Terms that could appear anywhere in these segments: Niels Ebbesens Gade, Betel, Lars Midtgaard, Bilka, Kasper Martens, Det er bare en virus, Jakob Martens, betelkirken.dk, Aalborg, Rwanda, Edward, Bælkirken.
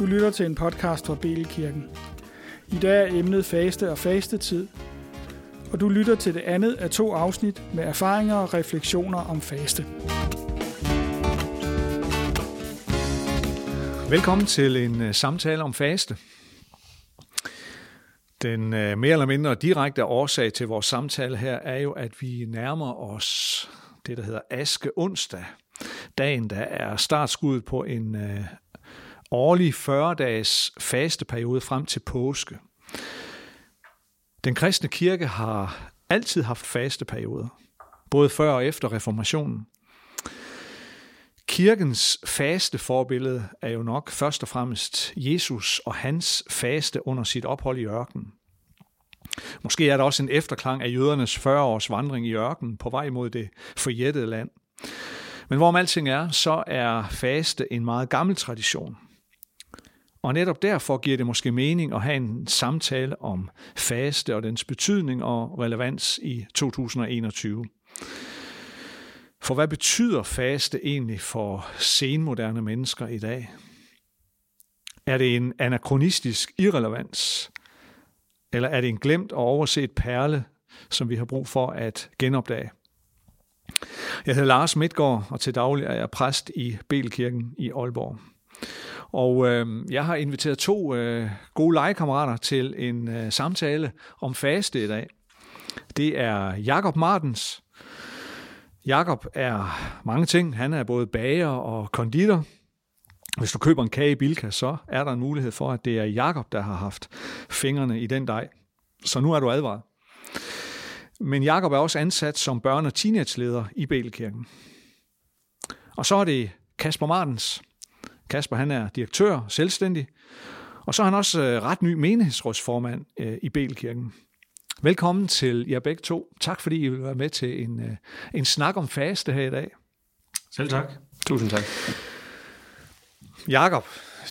Du lytter til en podcast fra Bælkirken. I dag er emnet faste og fastetid, og du lytter til det andet af 2 afsnit med erfaringer og refleksioner om faste. Velkommen til en samtale om faste. Den mere eller mindre direkte årsag til vores samtale her er jo, at vi nærmer os det, der hedder Aske Onsdag. Dagen, der er startskuddet på en årlig 40-dages fasteperiode frem til påske. Den kristne kirke har altid haft fasteperioder, både før og efter reformationen. Kirkens faste forbillede er jo nok først og fremmest Jesus og hans faste under sit ophold i ørkenen. Måske er der også en efterklang af jødernes 40 års vandring i ørkenen på vej mod det forjættede land. Men hvorom alting er, så er faste en meget gammel tradition. Og netop derfor giver det måske mening at have en samtale om faste og dens betydning og relevans i 2021. For hvad betyder faste egentlig for senmoderne mennesker i dag? Er det en anakronistisk irrelevans? Eller er det en glemt og overset perle, som vi har brug for at genopdage? Jeg hedder Lars Midtgaard, og til daglig er jeg præst i Bælkirken i Aalborg. Og jeg har inviteret 2 gode legekammerater til en samtale om faste i dag. Det er Jakob Martens. Jakob er mange ting. Han er både bager og konditor. Hvis du køber en kage i Bilka, så er der en mulighed for, at det er Jakob, der har haft fingrene i den dej. Så nu er du advaret. Men Jakob er også ansat som børne- og teenageleder i Bælkirken. Og så er det Kasper Martens. Kasper, han er direktør, selvstændig. Og så er han også ret ny menighedsrådsformand i Bælkirken. Velkommen til jer begge 2. Tak fordi I vil være med til en snak om faste her i dag. Selv tak. Tusind tak. Jakob,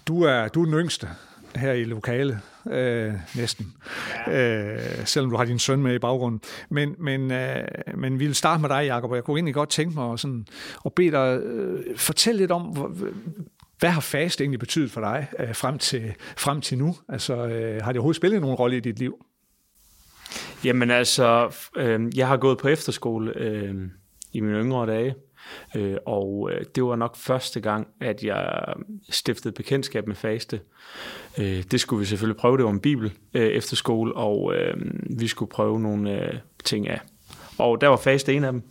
du er den yngste her i lokalet, næsten. Selvom du har din søn med i baggrunden. Men vi vil starte med dig, Jakob, og jeg kunne egentlig godt tænke mig sådan, at bede dig fortælle lidt om, hvad har faste egentlig betydet for dig frem til nu? Altså, har det overhovedet spillet nogen rolle i dit liv? Jamen altså, jeg har gået på efterskole i mine yngre dage, og det var nok første gang, at jeg stiftede bekendtskab med faste. Det skulle vi selvfølgelig prøve, det var en bibel efterskole, og vi skulle prøve nogle ting af. Og der var faste en af dem,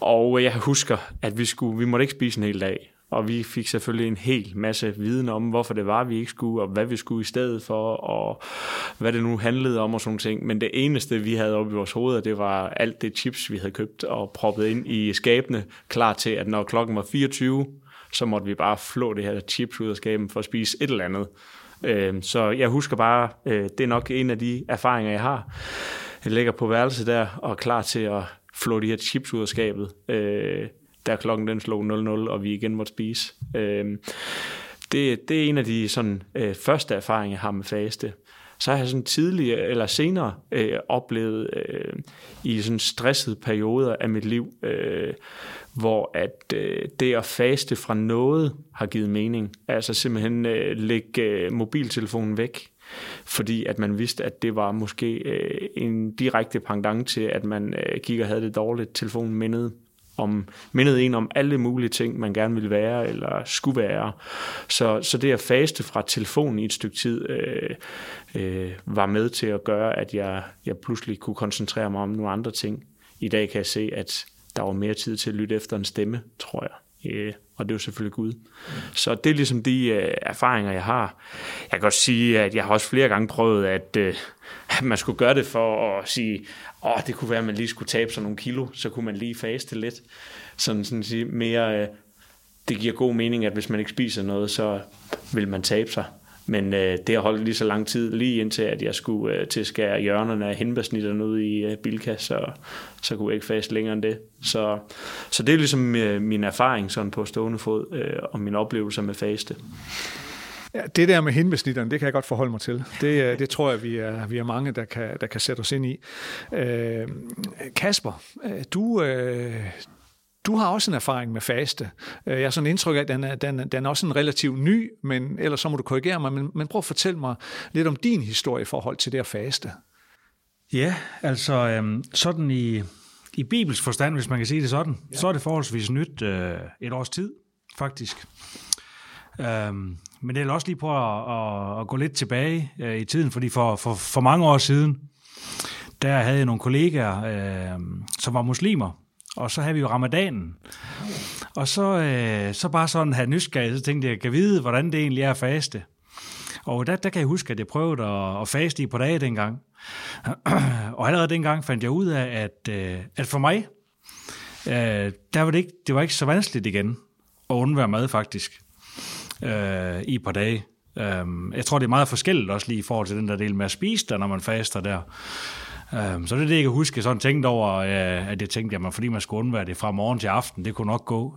og jeg husker, at vi måtte ikke spise en hel dag. Og vi fik selvfølgelig en hel masse viden om, hvorfor det var, vi ikke skulle, og hvad vi skulle i stedet for, og hvad det nu handlede om og sådan ting. Men det eneste, vi havde oppe i vores hoveder, det var alt det chips, vi havde købt og proppet ind i skabene, klar til, at når klokken var 24, så måtte vi bare flå det her chips ud af skabene for at spise et eller andet. Så jeg husker bare, det er nok en af de erfaringer, jeg har. Jeg ligger på værelset der og er klar til at flå de her chips ud af skabet, der klokken den slog 00, og vi igen måtte spise. Det er en af de sådan, første erfaringer, jeg har med faste. Så har jeg sådan tidligere eller senere oplevet i sådan stressede perioder af mit liv, hvor at det at faste fra noget har givet mening. Altså simpelthen lægge mobiltelefonen væk, fordi at man vidste, at det var måske en direkte pendant til, at man gik og havde det dårligt. Telefonen mindede en om alle mulige ting, man gerne ville være eller skulle være. Så det at faste fra telefonen i et stykke tid var med til at gøre, at jeg pludselig kunne koncentrere mig om nogle andre ting. I dag kan jeg se, at der var mere tid til at lytte efter en stemme, tror jeg. Og det er jo selvfølgelig Gud. Så det er ligesom de erfaringer, jeg har. Jeg kan også sige, at jeg har også flere gange prøvet, at man skulle gøre det for at sige, det kunne være, at man lige skulle tabe sig nogle kilo, så kunne man lige faste lidt. Sådan sige mere, det giver god mening, at hvis man ikke spiser noget, så vil man tabe sig. Men det har holdt lige så lang tid, lige indtil at jeg skulle til at skære hjørnerne af hindbærsnitterne ud i Bilka, så kunne jeg ikke faste længere end det. Så det er ligesom min erfaring sådan på stående fod og mine oplevelser med faste. Ja, det der med hindbærsnitterne, det kan jeg godt forholde mig til. Det tror jeg, vi er mange, der kan sætte os ind i. Kasper, Du har også en erfaring med faste. Jeg har sådan et indtryk af, at den er også en relativt ny, men ellers så må du korrigere mig. Men prøv at fortælle mig lidt om din historie i forhold til det at faste. Ja, altså sådan i Bibels forstand, hvis man kan sige det sådan, ja. Så er det forholdsvis nyt et års tid, faktisk. Men det er også lige på at gå lidt tilbage i tiden, fordi for mange år siden, der havde jeg nogle kollegaer, som var muslimer, og så havde vi jo ramadanen. Og så bare sådan have nysgerrighed, så tænkte jeg, kan vide, hvordan det egentlig er at faste. Og der kan jeg huske, at jeg prøvede at faste i på dage dengang. Og allerede dengang fandt jeg ud af, at for mig, det var ikke så vanskeligt igen at undvære mad faktisk i et par dage. Jeg tror, det er meget forskelligt også lige i forhold til den der del med at spise der, når man faster der. Så det er det, jeg kan huske, sådan tænkte over, at jeg tænkte, jamen fordi man skulle undvære det fra morgen til aften, det kunne nok gå.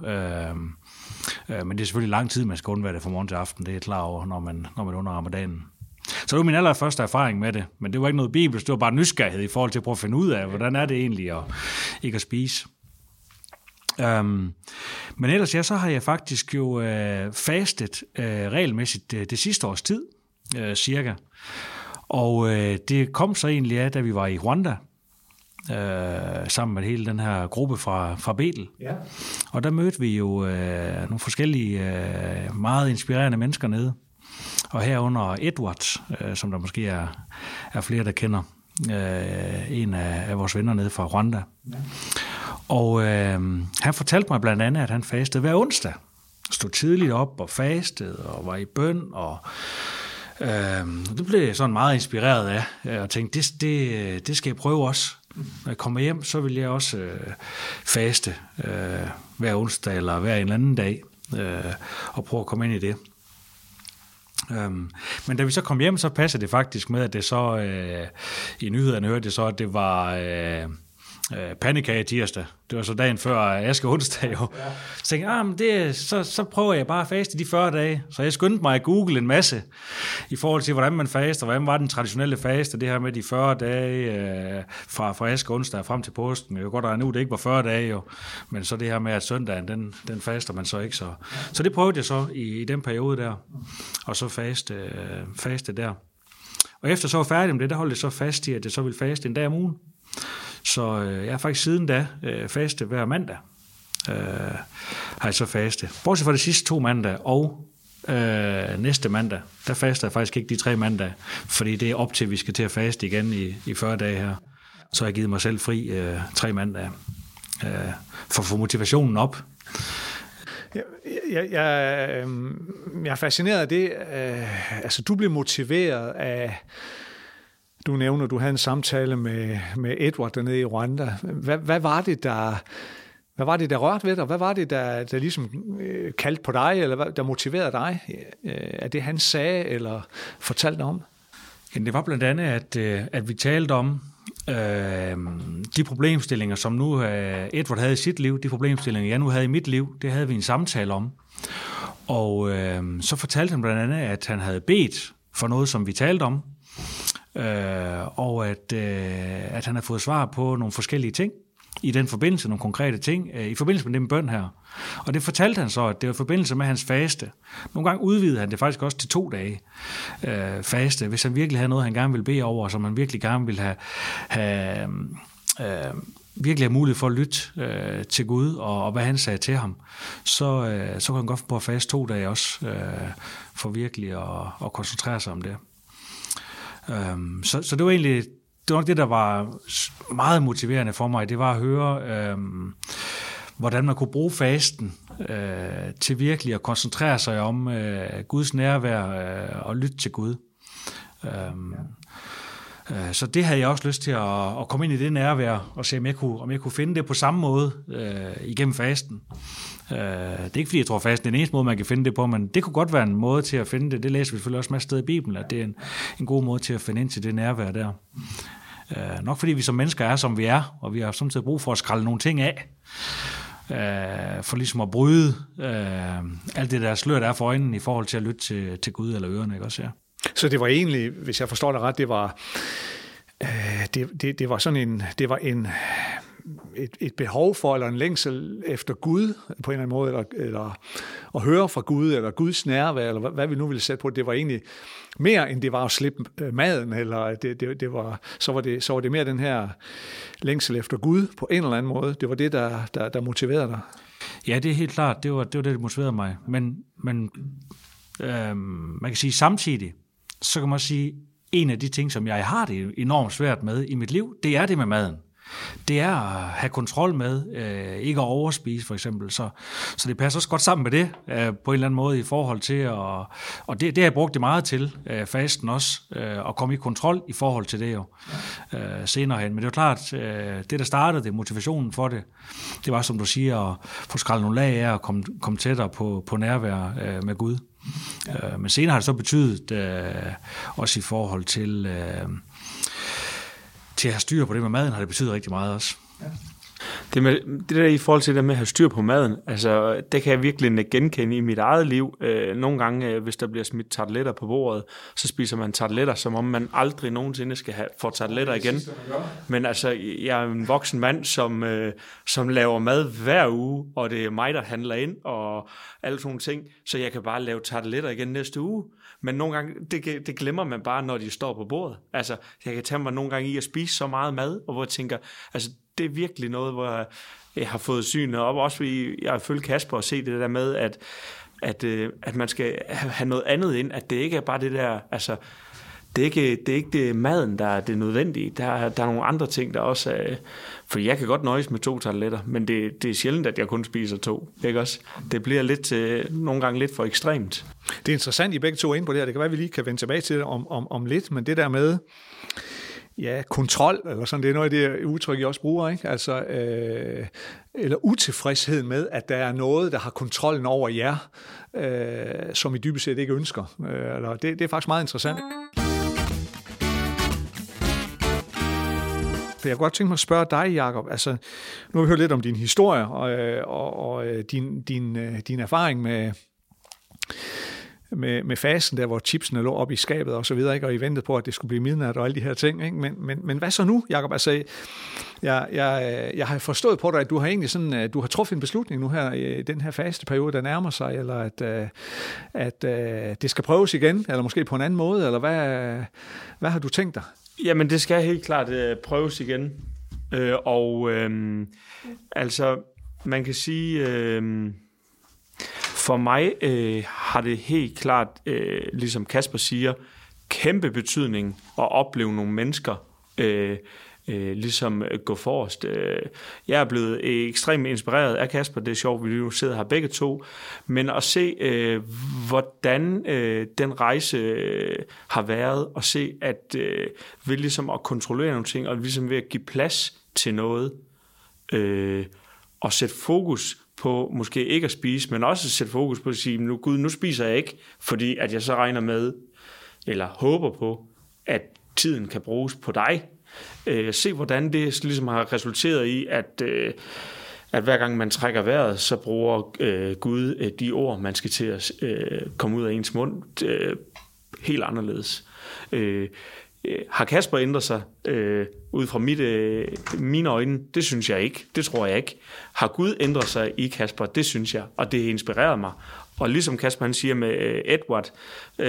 Men det er selvfølgelig lang tid, man skal undvære det fra morgen til aften, det er jeg klar over, når man under ramadanen. Så det var min allerførste erfaring med det, men det var ikke noget bibelsk, det var bare nysgerrighed i forhold til at prøve at finde ud af, hvordan er det egentlig at ikke at spise. Men ellers så har jeg faktisk jo fastet regelmæssigt det sidste års tid, cirka. Og det kom så egentlig af, da vi var i Rwanda, sammen med hele den her gruppe fra Betel. Ja. Og der mødte vi jo nogle forskellige, meget inspirerende mennesker nede. Og herunder Edward, som der måske er flere, der kender. En af vores venner nede fra Rwanda. Ja. Og han fortalte mig blandt andet, at han fastede hver onsdag. Stod tidligt op og fastede og var i bøn og... Det blev jeg sådan meget inspireret af, og tænkte, det skal jeg prøve også. Når jeg kommer hjem, så vil jeg også faste hver onsdag eller hver en anden dag, og prøve at komme ind i det. Men da vi så kom hjem, så passede det faktisk med, at det så, i nyhederne hørte jeg så, at det var... pandekage tirsdag. Det var så dagen før Aske onsdag jo. Ja. Så tænkte jeg, så prøver jeg bare at faste de 40 dage. Så jeg skyndte mig at google en masse i forhold til, hvordan man faster, hvordan var den traditionelle faste, det her med de 40 dage fra Aske onsdag frem til påsken. Jeg kunne godt regne ud, det ikke var 40 dage jo, men så det her med, at søndagen, den faster man så ikke så. Så det prøvede jeg så i den periode der, og så faste der. Og efter så var færdig med det, der holdt jeg så fast i, at jeg så ville faste en dag om ugen. Så jeg har faktisk siden da faste hver mandag, har jeg så faste. Bortset fra de sidste 2 mandag og næste mandag, der faster jeg faktisk ikke de 3 mandag, fordi det er op til, at vi skal til at faste igen i 40 dage her. Så har jeg givet mig selv fri 3 mandag for at få motivationen op. Jeg er fascineret af det. Altså, du bliver motiveret af... Du nævner, du havde en samtale med Edward dernede i Rwanda. Hvad var det, der rørte ved dig? Hvad var det, der ligesom kaldte på dig, eller hvad, der motiverede dig? Er det, han sagde eller fortalte om? Det var blandt andet, at vi talte om de problemstillinger, som nu Edward havde i sit liv, de problemstillinger, jeg nu havde i mit liv, det havde vi en samtale om. Og så fortalte han blandt andet, at han havde bedt for noget, som vi talte om, og at han har fået svar på nogle forskellige ting i den forbindelse, nogle konkrete ting i forbindelse med den bøn her. Og det fortalte han så, at det var i forbindelse med hans faste. Nogle gange udvidede han det faktisk også til 2 dage faste, hvis han virkelig havde noget, han gerne ville bede over, som han virkelig gerne ville virkelig have mulighed for at lytte til Gud, og hvad han sagde til ham, så kunne han godt få på at faste 2 dage også, for virkelig at koncentrere sig om det. Så det var egentlig, det var nok det, der var meget motiverende for mig, det var at høre, hvordan man kunne bruge fasten til virkelig at koncentrere sig om Guds nærvær og lytte til Gud. Så det havde jeg også lyst til at komme ind i det nærvær og se, om jeg kunne finde det på samme måde igennem fasten. Det er ikke fordi, jeg tror, fasten er den eneste måde, man kan finde det på, men det kunne godt være en måde til at finde det. Det læser vi selvfølgelig også masser af steder i Bibelen, at det er en god måde til at finde ind til det nærvær der. Nok fordi vi som mennesker er, som vi er, og vi har samtidig brug for at skrælle nogle ting af, for ligesom at bryde alt det der slør, der er for øjnene i forhold til at lytte til Gud eller ørerne, ikke også, ja. Så det var egentlig, hvis jeg forstår det ret, det var sådan en, det var en et behov for, eller en længsel efter Gud på en eller anden måde, eller at høre fra Gud, eller Guds nærvær, eller hvad vi nu ville sætte på. Det var egentlig mere, end det var at slippe maden, eller det var mere den her længsel efter Gud på en eller anden måde. Det var det, der motiverede dig. Ja, det er helt klart. Det var det, der motiverede mig. Men man kan sige samtidig, så kan man sige, en af de ting, som jeg har det enormt svært med i mit liv, det er det med maden. Det er at have kontrol med, ikke at overspise for eksempel, så det passer også godt sammen med det, på en eller anden måde i forhold til, og det har jeg brugt det meget til, fasten også, at komme i kontrol i forhold til det jo, senere hen. Men det er jo klart, det der startede det, motivationen for det, det var som du siger, at få skrællet nogle lag af og komme tættere på nærvær med Gud. Ja. Men senere har det så betydet, også i forhold til... til at have styr på det med maden, har det betydet rigtig meget også. Ja. Det der i forhold til det med at have styr på maden, altså det kan jeg virkelig genkende i mit eget liv. Nogle gange, hvis der bliver smidt tarteletter på bordet, så spiser man tarteletter, som om man aldrig nogensinde skal få tarteletter igen. Men altså, jeg er en voksen mand, som laver mad hver uge, og det er mig, der handler ind, og alle sådan nogle ting, så jeg kan bare lave tarteletter igen næste uge. Men nogle gange, det glemmer man bare, når de står på bordet. Altså, jeg kan tage mig nogle gange i at spise så meget mad, og hvor jeg tænker, altså, det er virkelig noget, hvor jeg har fået synet op, også fordi jeg har følt Kasper og set det der med, at man skal have noget andet ind, at det ikke er bare det der, altså, det er ikke maden, der er det nødvendige. Der er nogle andre ting, der også er, for jeg kan godt nøjes med 2 tarteletter, men det er sjældent, at jeg kun spiser 2, ikke også? Det bliver nogle gange lidt for ekstremt. Det er interessant, I begge to er inde på det her. Det kan være, vi lige kan vende tilbage til det om lidt, men det der med... Ja, kontrol, eller sådan, det er noget af det udtryk, jeg også bruger, ikke? Altså, eller utilfredshed med, at der er noget, der har kontrollen over jer, som I dybest set ikke ønsker. Eller det er faktisk meget interessant. Jeg kunne godt tænke mig at spørge dig, Jacob. Altså, nu har vi hørt lidt om din historie, og din erfaring med fasen der, hvor chipsene lå op i skabet og så videre, ikke? Og I ventede på, at det skulle blive midnat og alle de her ting, ikke? Men hvad så nu, Jacob? Altså, jeg har forstået på dig, at du har egentlig sådan, du har truffet en beslutning nu her i den her fasteperiode, der nærmer sig, eller at det skal prøves igen, eller måske på en anden måde, eller hvad har du tænkt dig? Jamen, det skal helt klart prøves igen. Altså, man kan sige... For mig har det helt klart, ligesom Kasper siger, kæmpe betydning at opleve nogle mennesker, ligesom gå forrest. Jeg er blevet ekstremt inspireret af Kasper, det er sjovt, vi nu sidder her begge to, men at se, hvordan den rejse har været, og se, at ved ligesom at kontrollere nogle ting, og ligesom ved at give plads til noget, og sætte fokus på måske ikke at spise, men også at sætte fokus på at sige, nu spiser jeg ikke, fordi at jeg så regner med, eller håber på, at tiden kan bruges på dig. Se, hvordan det ligesom har resulteret i, at hver gang man trækker vejret, så bruger Gud de ord, man skal til at komme ud af ens mund, helt anderledes. Har Kasper ændret sig ud fra mine øjne? Det synes jeg ikke. Det tror jeg ikke. Har Gud ændret sig i Kasper? Det synes jeg, og det inspirerede mig. Og ligesom Kasper han siger med Edward,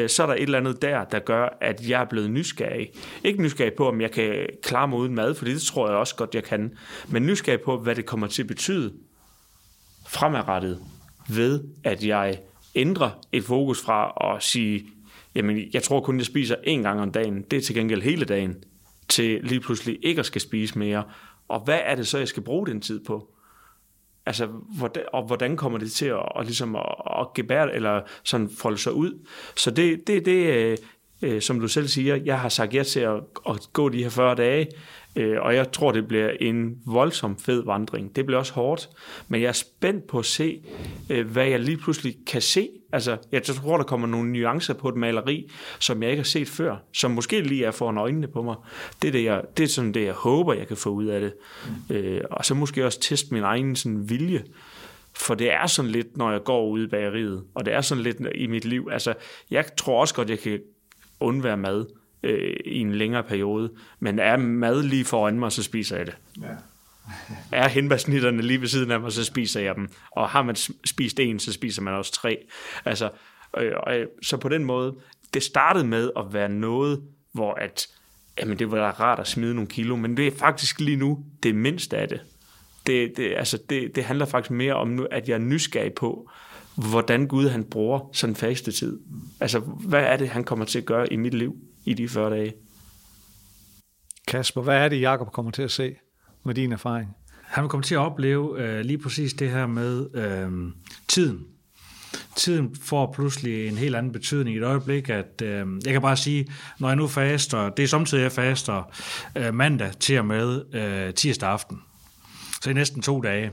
så er der et eller andet der gør, at jeg er blevet nysgerrig. Ikke nysgerrig på, om jeg kan klare mig uden mad, for det tror jeg også godt, jeg kan. Men nysgerrig på, hvad det kommer til at betyde fremadrettet ved, at jeg ændrer et fokus fra at sige, jamen, jeg tror kun, jeg spiser 1 gang om dagen. Det er til gengæld hele dagen, til lige pludselig ikke at skal spise mere. Og hvad er det så, jeg skal bruge den tid på? Altså, hvordan kommer det til at ligesom at gebære, eller sådan folde sig ud? Så det, som du selv siger, jeg har sagt ja til at gå de her 40 dage, og jeg tror, det bliver en voldsom fed vandring. Det bliver også hårdt, men jeg er spændt på at se, hvad jeg lige pludselig kan se. Altså, jeg tror, der kommer nogle nuancer på et maleri, som jeg ikke har set før, som måske lige er foran øjnene på mig. Det er sådan det, jeg håber, jeg kan få ud af det. Og så måske også teste min egen sådan, vilje. For det er sådan lidt, når jeg går ude i bageriet, og det er sådan lidt i mit liv. Altså, jeg tror også godt, jeg kan undvære mad i en længere periode, men er mad lige foran mig, så spiser jeg det. Ja. er hindbærsnitterne lige ved siden af mig, så spiser jeg dem. Og har man spist en, så spiser man også tre. Altså, så på den måde, det startede med at være noget, hvor at, jamen det var rart at smide nogle kilo, men det er faktisk lige nu det mindste af det. Det handler faktisk mere om, at jeg er nysgerrig på, hvordan Gud han bruger sådan fastetid. Altså, hvad er det, han kommer til at gøre i mit liv i de 40 dage? Kasper, hvad er det, Jakob kommer til at se med din erfaring? Han kommer til at opleve lige præcis det her med tiden. Tiden får pludselig en helt anden betydning i et øjeblik, at jeg kan bare sige, når jeg nu faster, det er samtidig, jeg faster mandag til og med tirsdag aften. Så i næsten 2 dage.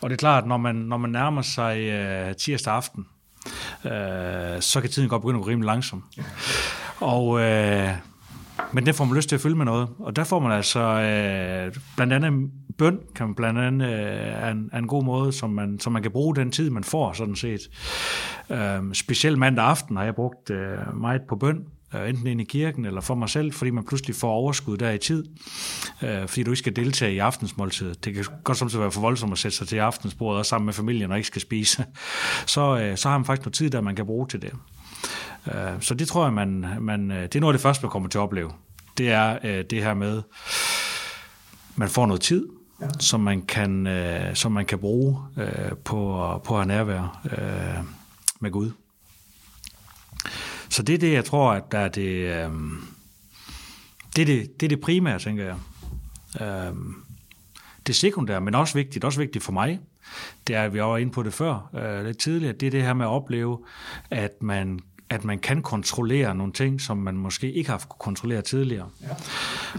Og det er klart, når man nærmer sig tirsdag aften, så kan tiden godt begynde at gå rimelig langsomt. Og... Men det får man lyst til at fylde med noget, og der får man altså blandt andet bøn, kan man blandt andet en god måde, som man kan bruge den tid, man får sådan set. Specielt mandag aften har jeg brugt meget på bøn, enten inde i kirken eller for mig selv, fordi man pludselig får overskud der i tid, fordi du ikke skal deltage i aftensmåltidet. Det kan godt samtidig være for voldsomt at sætte sig til aftensbordet, og sammen med familien, og ikke skal spise. Så har man faktisk noget tid, der man kan bruge til det. Så det tror jeg, det er noget af det første, man kommer til at opleve. Det er det her med, man får noget tid, ja, som man kan bruge på at nærvære med Gud. Så det er det, jeg tror, at der er det primære, tænker jeg. Det sekundære, men også vigtigt for mig, det er, at vi var inde på det før lidt tidligere, det er det her med at opleve, at man kan kontrollere nogle ting, som man måske ikke har kunnet kontrollere tidligere. Ja.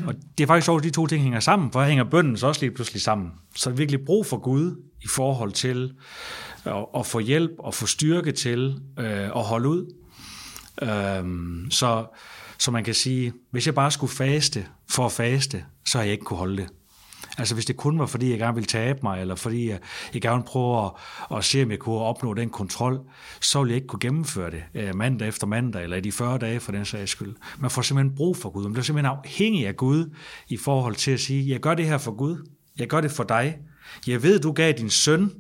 Og det er faktisk også, de to ting hænger sammen, for hænger bønnen så også lige pludselig sammen. Så er det virkelig brug for Gud i forhold til at få hjælp og få styrke til at holde ud. Så man kan sige, hvis jeg bare skulle faste for at faste, så har jeg ikke kunne holde det. Altså hvis det kun var, fordi jeg gerne ville tabe mig, eller fordi jeg gerne prøver at se, om jeg kunne opnå den kontrol, så ville jeg ikke kunne gennemføre det mandag efter mandag, eller i de 40 dage for den sags skyld. Man får simpelthen brug for Gud. Man bliver simpelthen afhængig af Gud i forhold til at sige, jeg gør det her for Gud, jeg gør det for dig. Jeg ved, du gav din søn,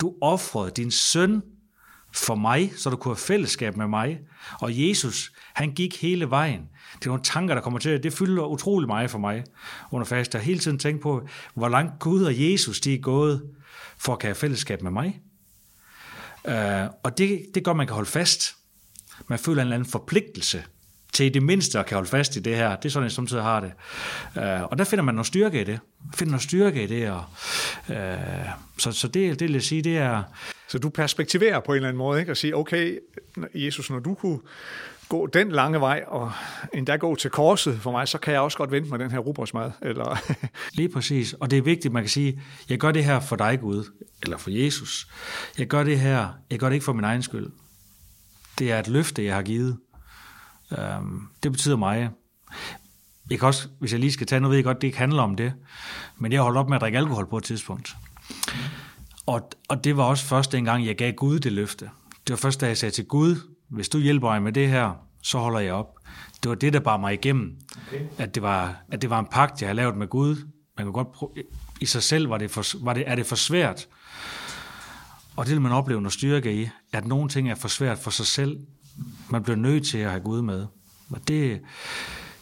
du ofrede din søn for mig, så du kunne have fællesskab med mig. Og Jesus, han gik hele vejen. Det er nogle tanker, der kommer til, det fylder utrolig meget for mig under faste. Jeg hele tiden tænker på, hvor langt Gud og Jesus, de er gået for at have fællesskab med mig. Og det gør, man kan holde fast. Man føler en eller anden forpligtelse til i det mindste at kan holde fast i det her. Det er sådan, jeg samtidig har det. Og der finder man noget styrke i det. Så det vil jeg sige, det er... Så du perspektiverer på en eller anden måde, ikke? Og siger, okay, Jesus, når du kunne gå den lange vej, og endda gå til korset for mig, så kan jeg også godt vente mig den her rugbrødsmad, eller... Lige præcis, og det er vigtigt, man kan sige, jeg gør det her for dig, Gud, eller for Jesus. Jeg gør det her, jeg gør det ikke for min egen skyld. Det er et løfte, jeg har givet. Det betyder mig. Jeg kan også, hvis jeg lige skal tage noget, ved jeg godt, det ikke handler om det, men jeg holdt op med at drikke alkohol på et tidspunkt. Og det var også først dengang, jeg gav Gud det løfte. Det var først, da jeg sagde til Gud, hvis du hjælper mig med det her, så holder jeg op. Det var det, der bar mig igennem. Okay. At det var en pagt, jeg havde lavet med Gud. Man kan godt prøve, i sig selv er det for svært. Og det vil man opleve noget styrke i, at nogle ting er for svært for sig selv. Man bliver nødt til at have Gud med. Og det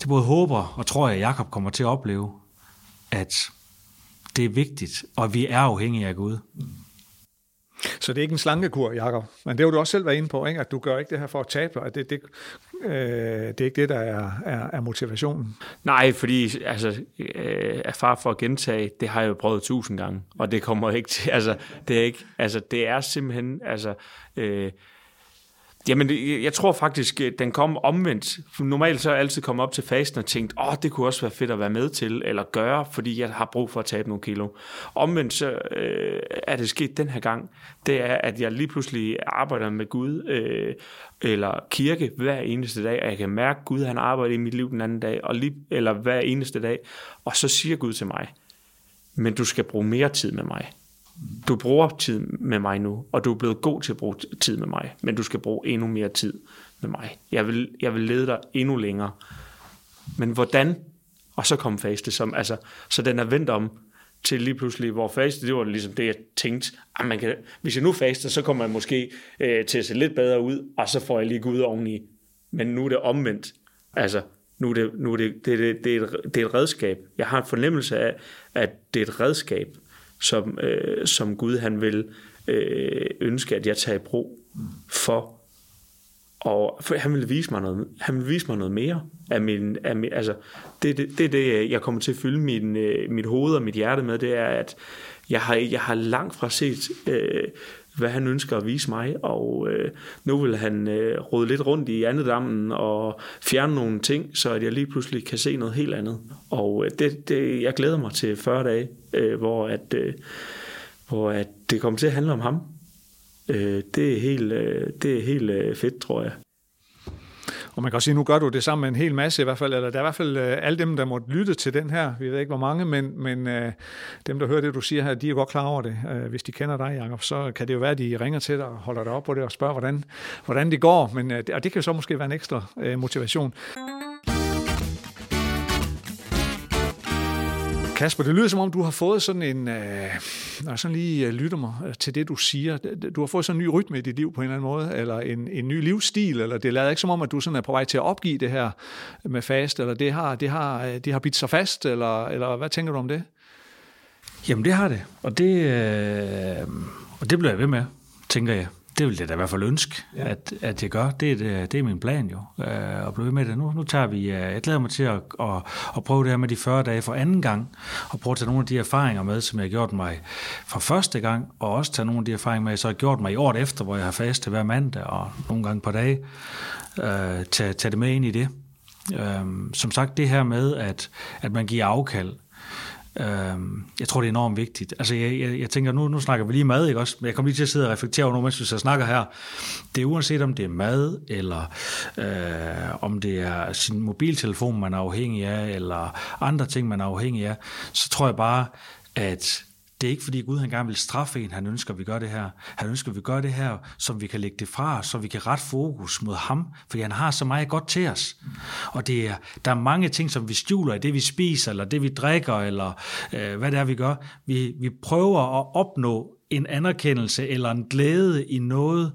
både håber og tror jeg, Jakob kommer til at opleve, at det er vigtigt, og vi er afhængige af Gud. Så det er ikke en slankekur, Jakob. Men det har du også selv været inde på, ikke? At du gør ikke det her for at tabe, og det er ikke det, der er motivationen. Nej, fordi er far for at gentage, det har jeg jo prøvet 1000 gange, og det kommer ikke til. Jamen, jeg tror faktisk, den kom omvendt. Normalt så er jeg altid kommet op til fasten og tænkt, det kunne også være fedt at være med til, eller gøre, fordi jeg har brug for at tabe nogle kilo. Omvendt så er det sket den her gang. Det er, at jeg lige pludselig arbejder med Gud eller kirke hver eneste dag, og jeg kan mærke, at Gud han arbejder i mit liv den anden dag, eller hver eneste dag, og så siger Gud til mig, men du skal bruge mere tid med mig. Du bruger tid med mig nu, og du er blevet god til at bruge tid med mig, men du skal bruge endnu mere tid med mig. Jeg vil lede dig endnu længere. Men hvordan? Og så kom faste som, så den er vendt om. til lige pludselig, hvor faste, det var ligesom det, jeg tænkte, man kan, hvis jeg nu faster, så kommer jeg måske til at se lidt bedre ud, og så får jeg lige Gud oveni. Men nu er det omvendt. Altså, det er et redskab. Jeg har en fornemmelse af, at det er et redskab, som Gud han vil ønske, at jeg tager i brug for. Og han vil vise mig noget. Han vil vise mig noget mere af min, altså det jeg kommer til at fylde mit hoved og mit hjerte med, det er, at jeg har langt fra set hvad han ønsker at vise mig, og nu vil han rode lidt rundt i andedammen og fjerne nogle ting, så at jeg lige pludselig kan se noget helt andet. Og jeg glæder mig til 40 dage, hvor at det kommer til at handle om ham. Det er helt fedt, tror jeg. Og man kan også sige, nu gør du det sammen med en hel masse i hvert fald, eller der er i hvert fald alle dem, der måtte lytte til den her, vi ved ikke hvor mange, men dem, der hører det, du siger her, de er godt klar over det. Hvis de kender dig, Jacob, så kan det jo være, at de ringer til dig og holder dig op på det og spørger, hvordan det går, og det kan jo så måske være en ekstra motivation. Kasper, det lyder som om, du har fået sådan en... når jeg sådan lige lytter mig til det, du siger. Du har fået sådan en ny rytme i dit liv på en eller anden måde, eller en ny livsstil, eller det lader ikke som om, at du sådan er på vej til at opgive det her med fast, eller det har bidt sig fast, eller hvad tænker du om det? Jamen, det har det, og det bliver jeg ved med, tænker jeg. Det vil jeg da i hvert fald ønske, ja, at jeg gør. Det er min plan jo, at blive ved med det. Nu tager vi, jeg glæder mig til at prøve det her med de 40 dage for anden gang, og prøve at tage nogle af de erfaringer med, som jeg har gjort mig fra første gang, og også tage nogle af de erfaringer med, jeg så har gjort mig i året efter, hvor jeg har fastet hver mandag, og nogle gange på dage, tage det med ind i det. Som sagt, det her med, at man giver afkald, jeg tror, det er enormt vigtigt. Altså, jeg tænker, nu snakker vi lige mad, ikke også? Men jeg kommer lige til at sidde og reflektere over nogle mennesker, hvis jeg snakker her. Det er uanset, om det er mad, eller om det er sin mobiltelefon, man er afhængig af, eller andre ting, man er afhængig af, så tror jeg bare, at det er ikke, fordi Gud han gerne vil straffe en. Han ønsker, vi gør det her. Han ønsker, vi gør det her, som vi kan lægge det fra, så vi kan rette fokus mod ham, fordi han har så meget godt til os. Og der er mange ting, som vi skjuler i det, vi spiser, eller det, vi drikker, eller hvad det er, vi gør. Vi prøver at opnå en anerkendelse eller en glæde i noget,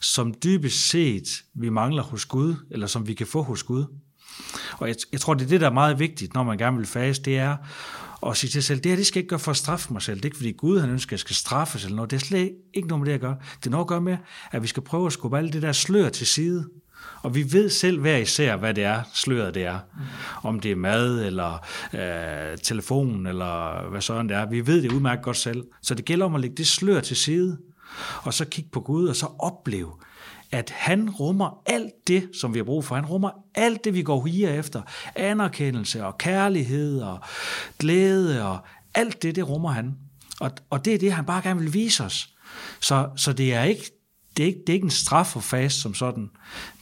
som dybest set vi mangler hos Gud, eller som vi kan få hos Gud. Og jeg tror, det er det, der er meget vigtigt, når man gerne vil faste, det er og sige til selv, det her, det skal jeg ikke gøre for at straffe mig selv. Det er ikke, fordi Gud han ønsker, at jeg skal straffes eller noget. Det er slet ikke noget med det at gøre. Det er noget at gøre med, at vi skal prøve at skubbe alt det der slør til side. Og vi ved selv hver især, hvad det er, sløret det er. Om det er mad, eller telefonen, eller hvad sådan det er. Vi ved det udmærket godt selv. Så det gælder om at lægge det slør til side, og så kigge på Gud, og så opleve, at han rummer alt det, som vi har brug for. Han rummer alt det, vi går higer efter. Anerkendelse og kærlighed og glæde og alt det, det rummer han. Og det er det, han bare gerne vil vise os. Så det er ikke en straf og fast som sådan.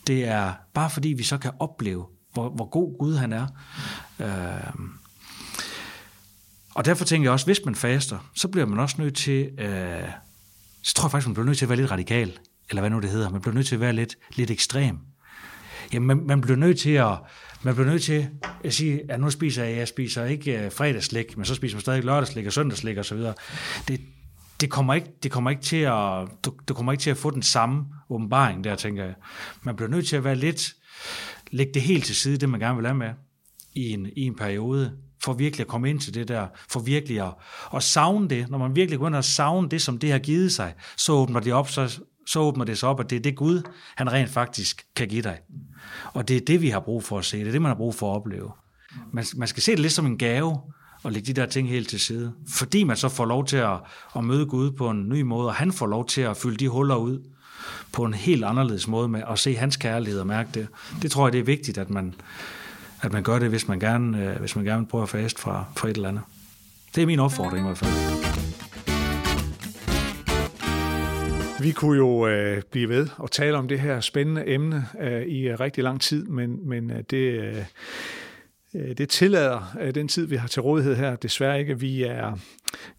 Det er bare fordi, vi så kan opleve, hvor god Gud han er. Og derfor tænker jeg også, hvis man faster, så bliver man også nødt til, så tror jeg faktisk, man bliver nødt til at være lidt radikal, eller hvad nu det hedder, man bliver nødt til at være lidt ekstrem. Jamen, man bliver nødt til at sige, at nu spiser jeg spiser ikke fredagsslik, men så spiser man stadig lørdagsslik og søndagsslik og så videre. Det kommer ikke til at få den samme åbenbaring der, tænker jeg. Man bliver nødt til at være lægge det helt til side, det man gerne vil have med i en periode, for virkelig at komme ind til det der, for virkelig at savne det. Når man virkelig går ind og savne det, som det har givet sig, så åbner det op, så åbner det sig op, at det er det Gud, han rent faktisk kan give dig. Og det er det, vi har brug for at se. Det er det, man har brug for at opleve. Man skal se det lidt som en gave, og lægge de der ting helt til side. Fordi man så får lov til at møde Gud på en ny måde, og han får lov til at fylde de huller ud på en helt anderledes måde, med at se hans kærlighed og mærke det. Det tror jeg, det er vigtigt, at man gør det, hvis man gerne vil prøve at faste fra et eller andet. Det er min opfordring i hvert fald. Vi kunne jo blive ved og tale om det her spændende emne i rigtig lang tid, men det Det tillader den tid, vi har til rådighed her, desværre ikke. Vi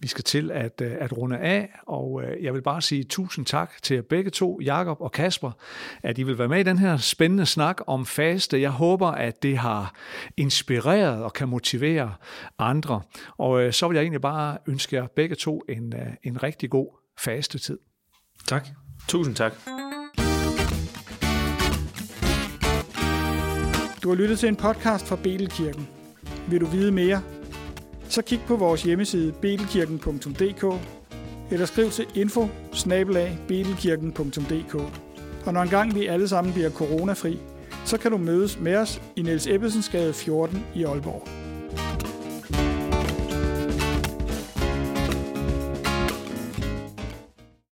skal til at runde af, og jeg vil bare sige tusind tak til begge to, Jakob og Kasper, at I vil være med i den her spændende snak om faste. Jeg håber, at det har inspireret og kan motivere andre. Og så vil jeg egentlig bare ønske jer begge to en rigtig god fastetid. Tak. Tusind tak. Du har lyttet til en podcast fra Betelkirken. Vil du vide mere? Så kig på vores hjemmeside betelkirken.dk eller skriv til info@betelkirken.dk. Og når engang vi alle sammen bliver coronafri, så kan du mødes med os i Niels Ebbesens Gade 14 i Aalborg.